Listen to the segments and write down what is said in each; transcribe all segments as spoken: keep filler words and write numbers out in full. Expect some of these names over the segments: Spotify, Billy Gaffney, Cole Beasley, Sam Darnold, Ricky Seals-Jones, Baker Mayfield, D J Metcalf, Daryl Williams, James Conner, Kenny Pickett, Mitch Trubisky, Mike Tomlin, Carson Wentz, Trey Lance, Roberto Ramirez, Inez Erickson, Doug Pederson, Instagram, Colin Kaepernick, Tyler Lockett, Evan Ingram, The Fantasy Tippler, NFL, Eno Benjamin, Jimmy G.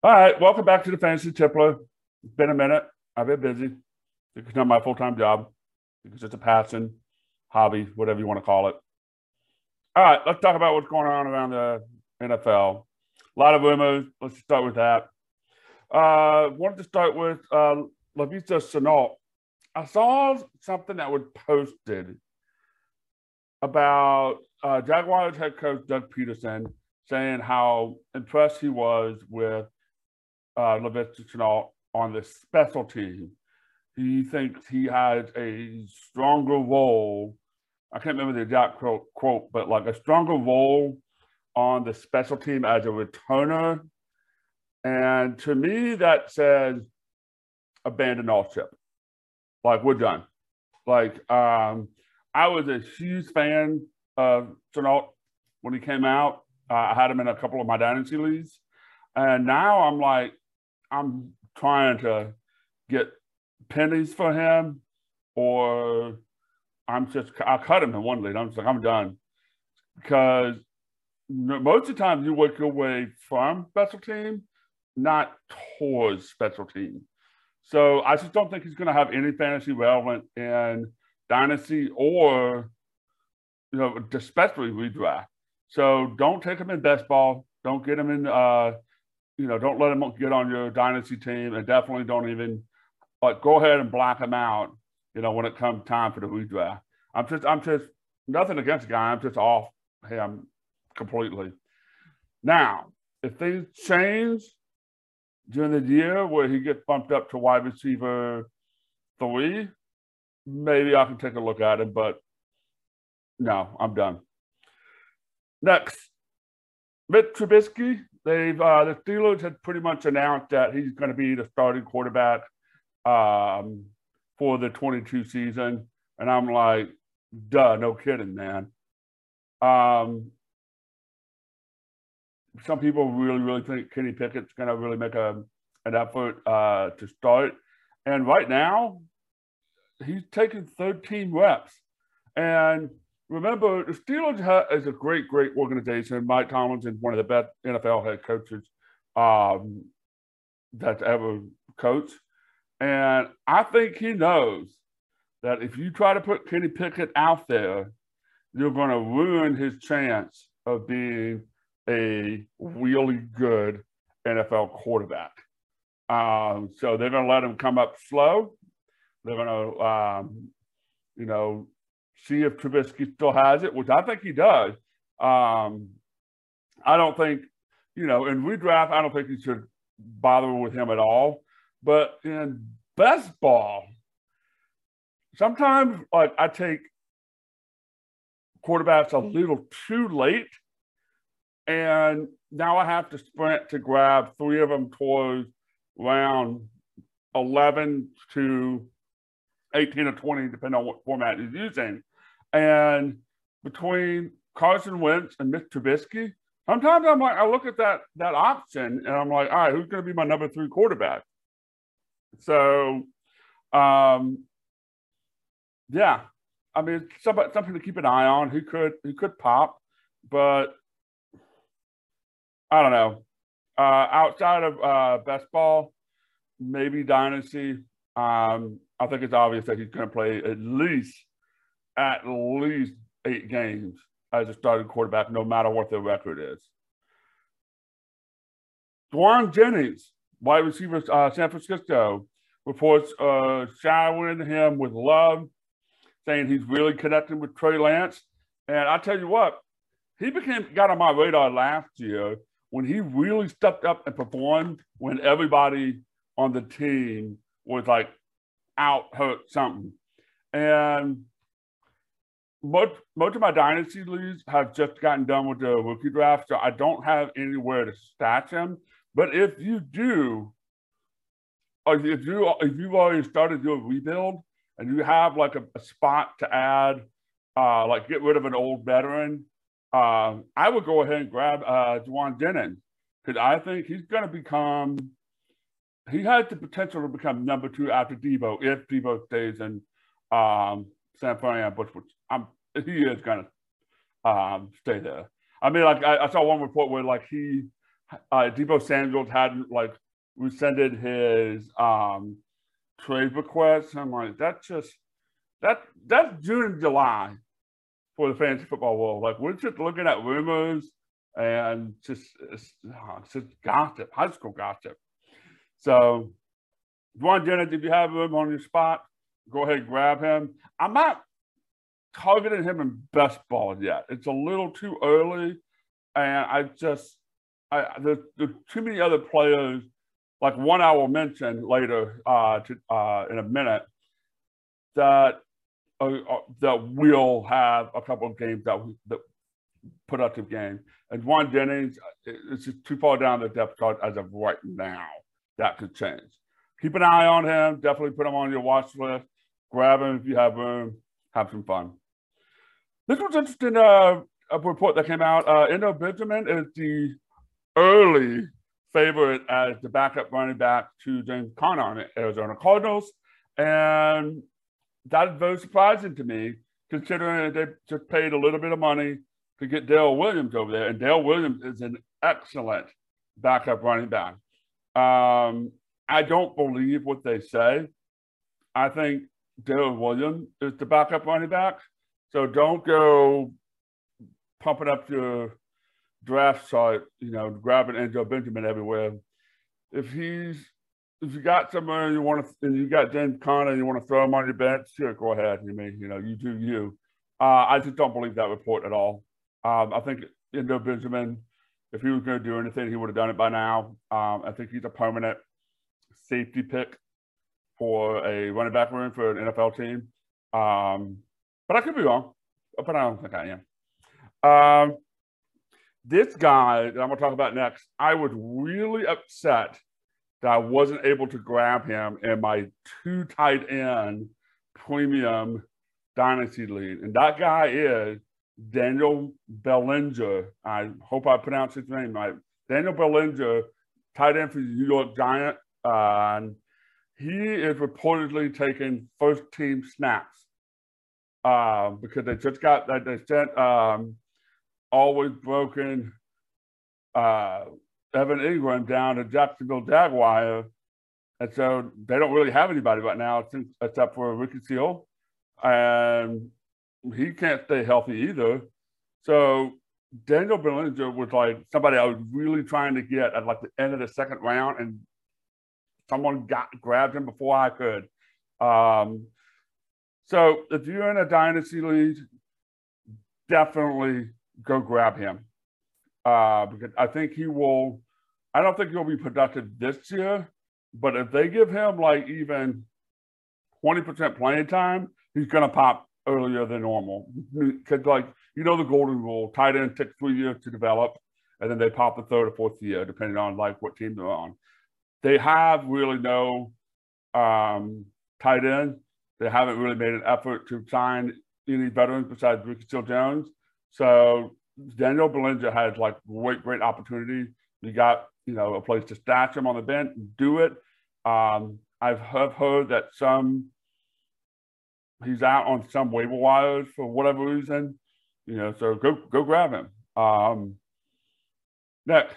All right, welcome back to the Fantasy Tippler. It's been a minute. I've been busy. It's not my full-time job because it's a passion, hobby, whatever you want to call it. All right, let's talk about what's going on around the N F L. A lot of rumors. Let's just start with that. I uh, wanted to start with uh, Laviska Shenault. I saw something that was posted about uh, Jaguars head coach Doug Pederson saying how impressed he was with uh, Laviska Shenault on the special team. He thinks he has a stronger role. I can't remember the exact quote, quote, but like a stronger role on the special team as a returner. And to me, that says abandon all ship. Like, we're done. Like, um, I was a huge fan of Shenault when he came out. Uh, I had him in a couple of my dynasty leagues. And now I'm like, I'm trying to get pennies for him, or I'm just, I cut him in one lead. I'm just like, I'm done. Because most of the time you work your way from special team, not towards special team. So I just don't think he's going to have any fantasy relevant in dynasty or, you know, especially redraft. So don't take him in best ball. Don't get him in, uh, you know, don't let him get on your dynasty team, and definitely don't even like go ahead and block him out, you know, when it comes time for the redraft. I'm just, I'm just, nothing against the guy. I'm just off him completely. Now, if things change during the year where he gets bumped up to wide receiver three, maybe I can take a look at him, but no, I'm done. Next, Mitch Trubisky. They've uh, the Steelers had pretty much announced that he's going to be the starting quarterback um, for the twenty-two season, and I'm like, duh, no kidding, man. Um, some people really, really think Kenny Pickett's going to really make a an effort uh, to start, and right now he's taking thirteen reps. And remember, the Steelers is a great, great organization. Mike Tomlin is one of the best N F L head coaches um, that's ever coached. And I think he knows that if you try to put Kenny Pickett out there, you're going to ruin his chance of being a really good N F L quarterback. Um, so they're going to let him come up slow. They're going to, um, you know, see if Trubisky still has it, which I think he does. Um, I don't think, you know, in redraft, I don't think you should bother with him at all. But in best ball, sometimes like I take quarterbacks a little too late, and now I have to sprint to grab three of them towards round eleven to eighteen or twenty, depending on what format you're using. And between Carson Wentz and Mitch Trubisky, sometimes I'm like, I look at that that option and I'm like, all right, who's going to be my number three quarterback? So, um, yeah, I mean, somebody, something to keep an eye on. Who could who could pop? But I don't know. Uh, outside of uh, best ball, maybe dynasty. Um, I think it's obvious that he's going to play at least, at least eight games as a starting quarterback, no matter what their record is. Jauan Jennings, wide receiver, uh, San Francisco, reports uh, showering him with love, saying he's really connecting with Trey Lance. And I tell you what, he became got on my radar last year when he really stepped up and performed when everybody on the team was like, out, hurt, something. And most, most of my dynasty leagues have just gotten done with the rookie draft, so I don't have anywhere to stash him. But if you do, or if, you, if you've already started your rebuild and you have like a, a spot to add, uh, like get rid of an old veteran, uh, I would go ahead and grab uh, Jauan Jennings, because I think he's going to become... He has the potential to become number two after Debo if Debo stays in um, San Fran, but I'm, he is going to um, stay there. I mean, like I, I saw one report where like he uh, Debo Samuel hadn't, like, rescinded his um, trade request. I'm like, that's just that, – that's June and July for the fantasy football world. Like, we're just looking at rumors and just, uh, just gossip, high school gossip. So, Jauan Jennings, if you have him on your spot, go ahead and grab him. I'm not targeting him in best ball yet. It's a little too early, and I just I, – there's, there's too many other players, like one I will mention later uh, to, uh, in a minute, that uh, that will have a couple of games that, that put out the game. And Jauan Jennings, it's just too far down the depth chart as of right now. That could change. Keep an eye on him. Definitely put him on your watch list. Grab him if you have room. Have some fun. This was interesting. Uh, a report that came out. Uh, Eno Benjamin is the early favorite as the backup running back to James Conner on the Arizona Cardinals, and that is very surprising to me, considering they just paid a little bit of money to get Daryl Williams over there, and Daryl Williams is an excellent backup running back. Um, I don't believe what they say. I think Daryl Williams is the backup running back. So don't go pumping up your draft chart, you know, grabbing Angel Benjamin everywhere. If he's, if you got someone you want to, and you got James Conner and you want to throw him on your bench, sure, go ahead. You mean, you know, you do you. Uh, I just don't believe that report at all. Um, I think Eno Benjamin, if he was going to do anything, he would have done it by now. Um, I think he's a permanent safety pick for a running back room for an N F L team. Um, but I could be wrong, but I don't think I am. Um, this guy that I'm going to talk about next, I was really upset that I wasn't able to grab him in my two tight end premium dynasty league. And that guy is Daniel Bellinger. I hope I pronounced his name right. Daniel Bellinger, tight end for the New York Giants. Uh, and he is reportedly taking first team snaps uh, because they just got that they sent um, always broken uh, Evan Ingram down to Jacksonville Jaguars, and so they don't really have anybody right now since, except for Ricky Seals, and he can't stay healthy either. So Daniel Bellinger was like somebody I was really trying to get at like the end of the second round, and someone got grabbed him before I could. Um, so if you're in a dynasty league, definitely go grab him. Uh, because I think he will, I don't think he'll be productive this year, but if they give him like even twenty percent playing time, he's going to pop earlier than normal. Because like, you know, the golden rule, tight end takes three years to develop, and then they pop the third or fourth year, depending on like what team they're on. They have really no um, tight end. They haven't really made an effort to sign any veterans besides Ricky Seals-Jones. So Daniel Bellinger has like great, great opportunity. You got, you know, a place to stash him on the bench and do it. Um, I've have heard that some, he's out on some waiver wires for whatever reason. You know, so go, go grab him. Um, next.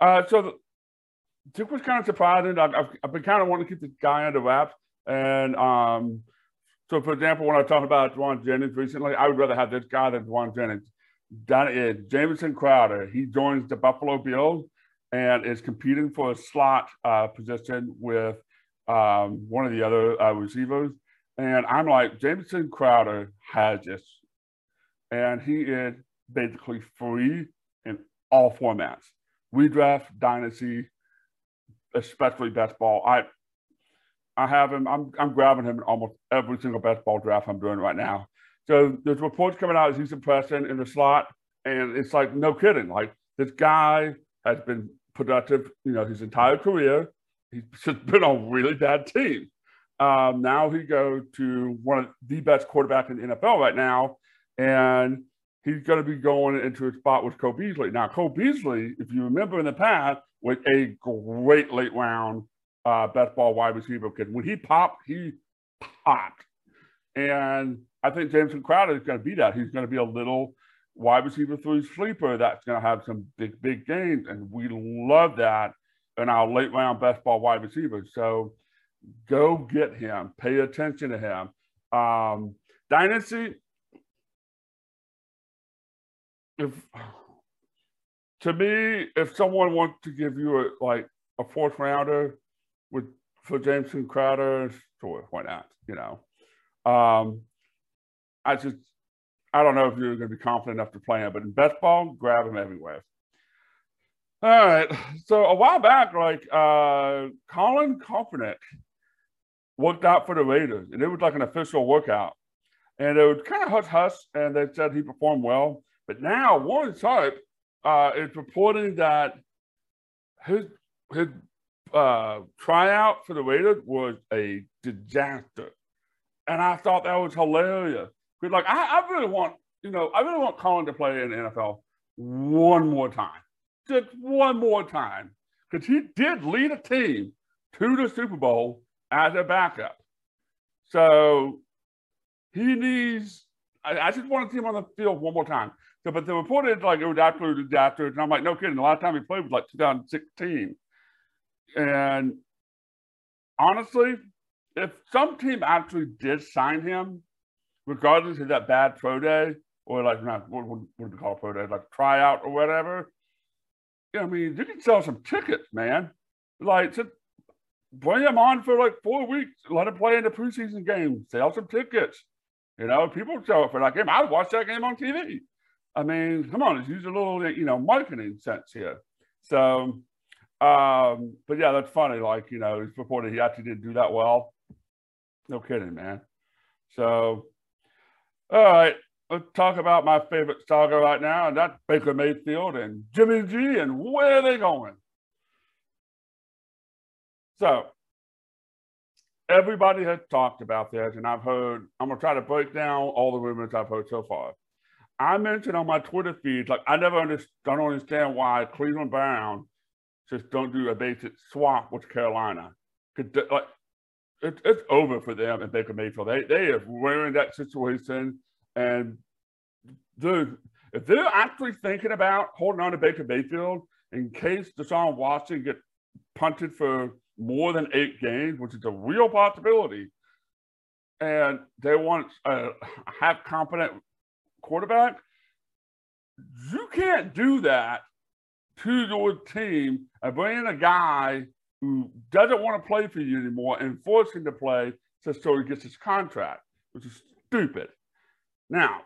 Uh, so the, It was kind of surprising. I've, I've, I've been kind of wanting to keep this guy under wraps. And um, so, for example, when I talked about Jauan Jennings recently, I would rather have this guy than Jauan Jennings. That is Jamison Crowder. He joins the Buffalo Bills and is competing for a slot uh, position with um, one of the other uh, receivers. And I'm like, Jamison Crowder has this. And he is basically free in all formats. Redraft, Dynasty, especially best ball. I I have him. I'm I'm grabbing him in almost every single best ball draft I'm doing right now. So there's reports coming out as he's impressing in the slot, and it's like, no kidding. Like, this guy has been productive, you know, his entire career. He's just been on really bad teams. Um, now he goes to one of the best quarterbacks in the N F L right now, and he's going to be going into a spot with Cole Beasley. Now, Cole Beasley, if you remember in the past, was a great late-round uh, best ball wide receiver. Because when he popped, he popped. And I think Jamison Crowder is going to be that. He's going to be a little wide receiver three sleeper that's going to have some big, big games. And we love that in our late round best ball wide receivers. So go get him, pay attention to him. Um, Dynasty, if to me, if someone wants to give you a, like a fourth rounder with for Jamison Crowder, sure, why not? You know, um, I just, I don't know if you're going to be confident enough to play him, but in best ball, grab him everywhere. All right. So a while back, like uh, Colin Kaepernick worked out for the Raiders, and it was like an official workout. And it was kind of hush-hush, and they said he performed well. But now Warren Sharp uh, is reporting that his, his uh, tryout for the Raiders was a disaster. And I thought that was hilarious. Because, like, I, I really want, you know, I really want Colin to play in the N F L one more time. Just one more time. Because he did lead a team to the Super Bowl as a backup. So he needs – I just want to see him on the field one more time. So, but the report is, like, it was absolutely disastrous. And I'm like, no kidding. The last time he played was, like, two thousand sixteen. And honestly, if some team actually did sign him, regardless of that bad pro day or, like, not what, what, what do you call pro day, like tryout or whatever, I mean, you can sell some tickets, man. Like, just bring him on for, like, four weeks. Let him play in the preseason game. Sell some tickets. You know, people show up for that game. I watch that game on T V. I mean, come on, let's use a little, you know, marketing sense here. So, um, but yeah, that's funny. Like, you know, it's reported he actually didn't do that well. No kidding, man. So, all right, let's talk about my favorite saga right now, and that's Baker Mayfield and Jimmy G and where are they going? So, everybody has talked about this, and I've heard, I'm going to try to break down all the rumors I've heard so far. I mentioned on my Twitter feed, like, I never under, don't understand why Cleveland Browns just don't do a basic swap with Carolina. Because, like, it, it's over for them and Baker Mayfield. They, they are wearing that situation, and dude, if they're actually thinking about holding on to Baker Mayfield in case Deshaun Watson gets punted for more than eight games, which is a real possibility, and they want a half-competent quarterback, you can't do that to your team and bring in a guy who doesn't want to play for you anymore and force him to play just so he gets his contract, which is stupid. Now,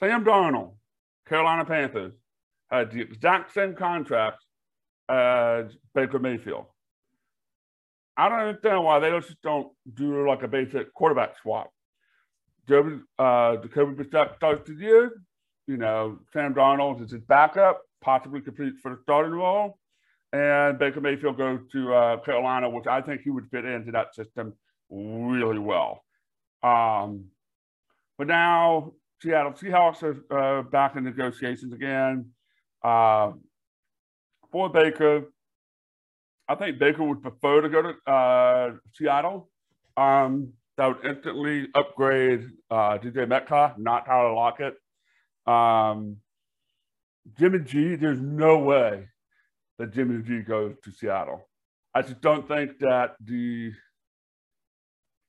Sam Darnold, Carolina Panthers, had the exact same contract as Baker Mayfield. I don't understand why they just don't do, like, a basic quarterback swap. Jacoby Brissett starts the year. You know, Sam Darnold is his backup, possibly competes for the starting role. And Baker Mayfield goes to uh, Carolina, which I think he would fit into that system really well. Um, but now Seattle Seahawks are uh, back in negotiations again. Uh, for Baker, I think Baker would prefer to go to uh, Seattle. Um, that would instantly upgrade uh, D J Metcalf, not Tyler Lockett. Um, Jimmy G, there's no way that Jimmy G goes to Seattle. I just don't think that the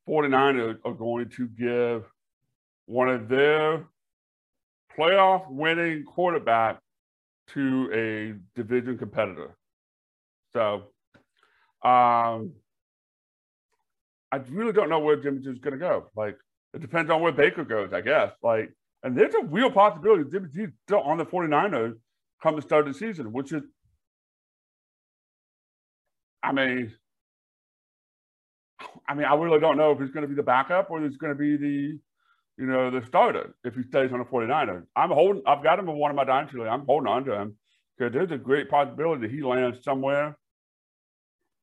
forty-niners are going to give one of their playoff-winning quarterback to a division competitor. So um, I really don't know where Jimmy G is going to go. Like, it depends on where Baker goes, I guess. Like, and there's a real possibility Jimmy G is still on the forty-niners come the start of the season, which is, I mean, I mean, I really don't know if he's going to be the backup or he's going to be the, you know, the starter if he stays on the forty-niners. I'm holding, I've got him in one of my dynasty leagues. I'm holding on to him because there's a great possibility he lands somewhere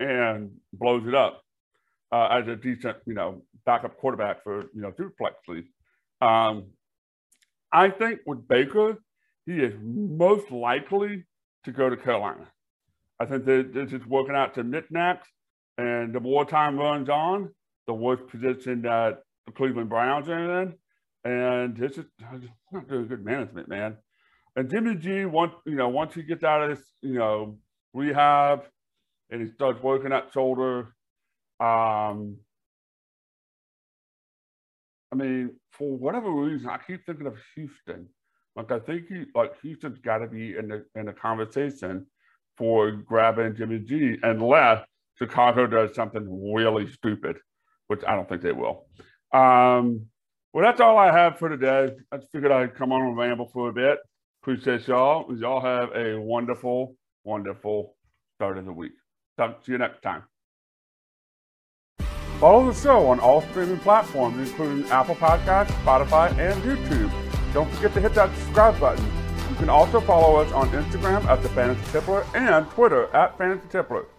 and blows it up uh, as a decent, you know, backup quarterback for, you know, duplex league. Um, I think with Baker, he is most likely to go to Carolina. I think this is working out to knickknacks, and the more time runs on, the worse position that the Cleveland Browns are in, And it's just, just not doing good management, man. And Jimmy G, once you know, once he gets out of this, you know, rehab, and he starts working that shoulder, um, I mean, for whatever reason, I keep thinking of Houston. Like I think he, like Houston's got to be in the in the conversation for grabbing Jimmy G, unless Chicago does something really stupid, which I don't think they will. Um, well, that's all I have for today. I just figured I'd come on and ramble for a bit. Appreciate y'all. Y'all have a wonderful, wonderful start of the week. Talk to you next time. Follow the show on all streaming platforms, including Apple Podcasts, Spotify, and YouTube. Don't forget to hit that subscribe button. You can also follow us on Instagram at The Fantasy Tippler and Twitter at Fantasy Tippler.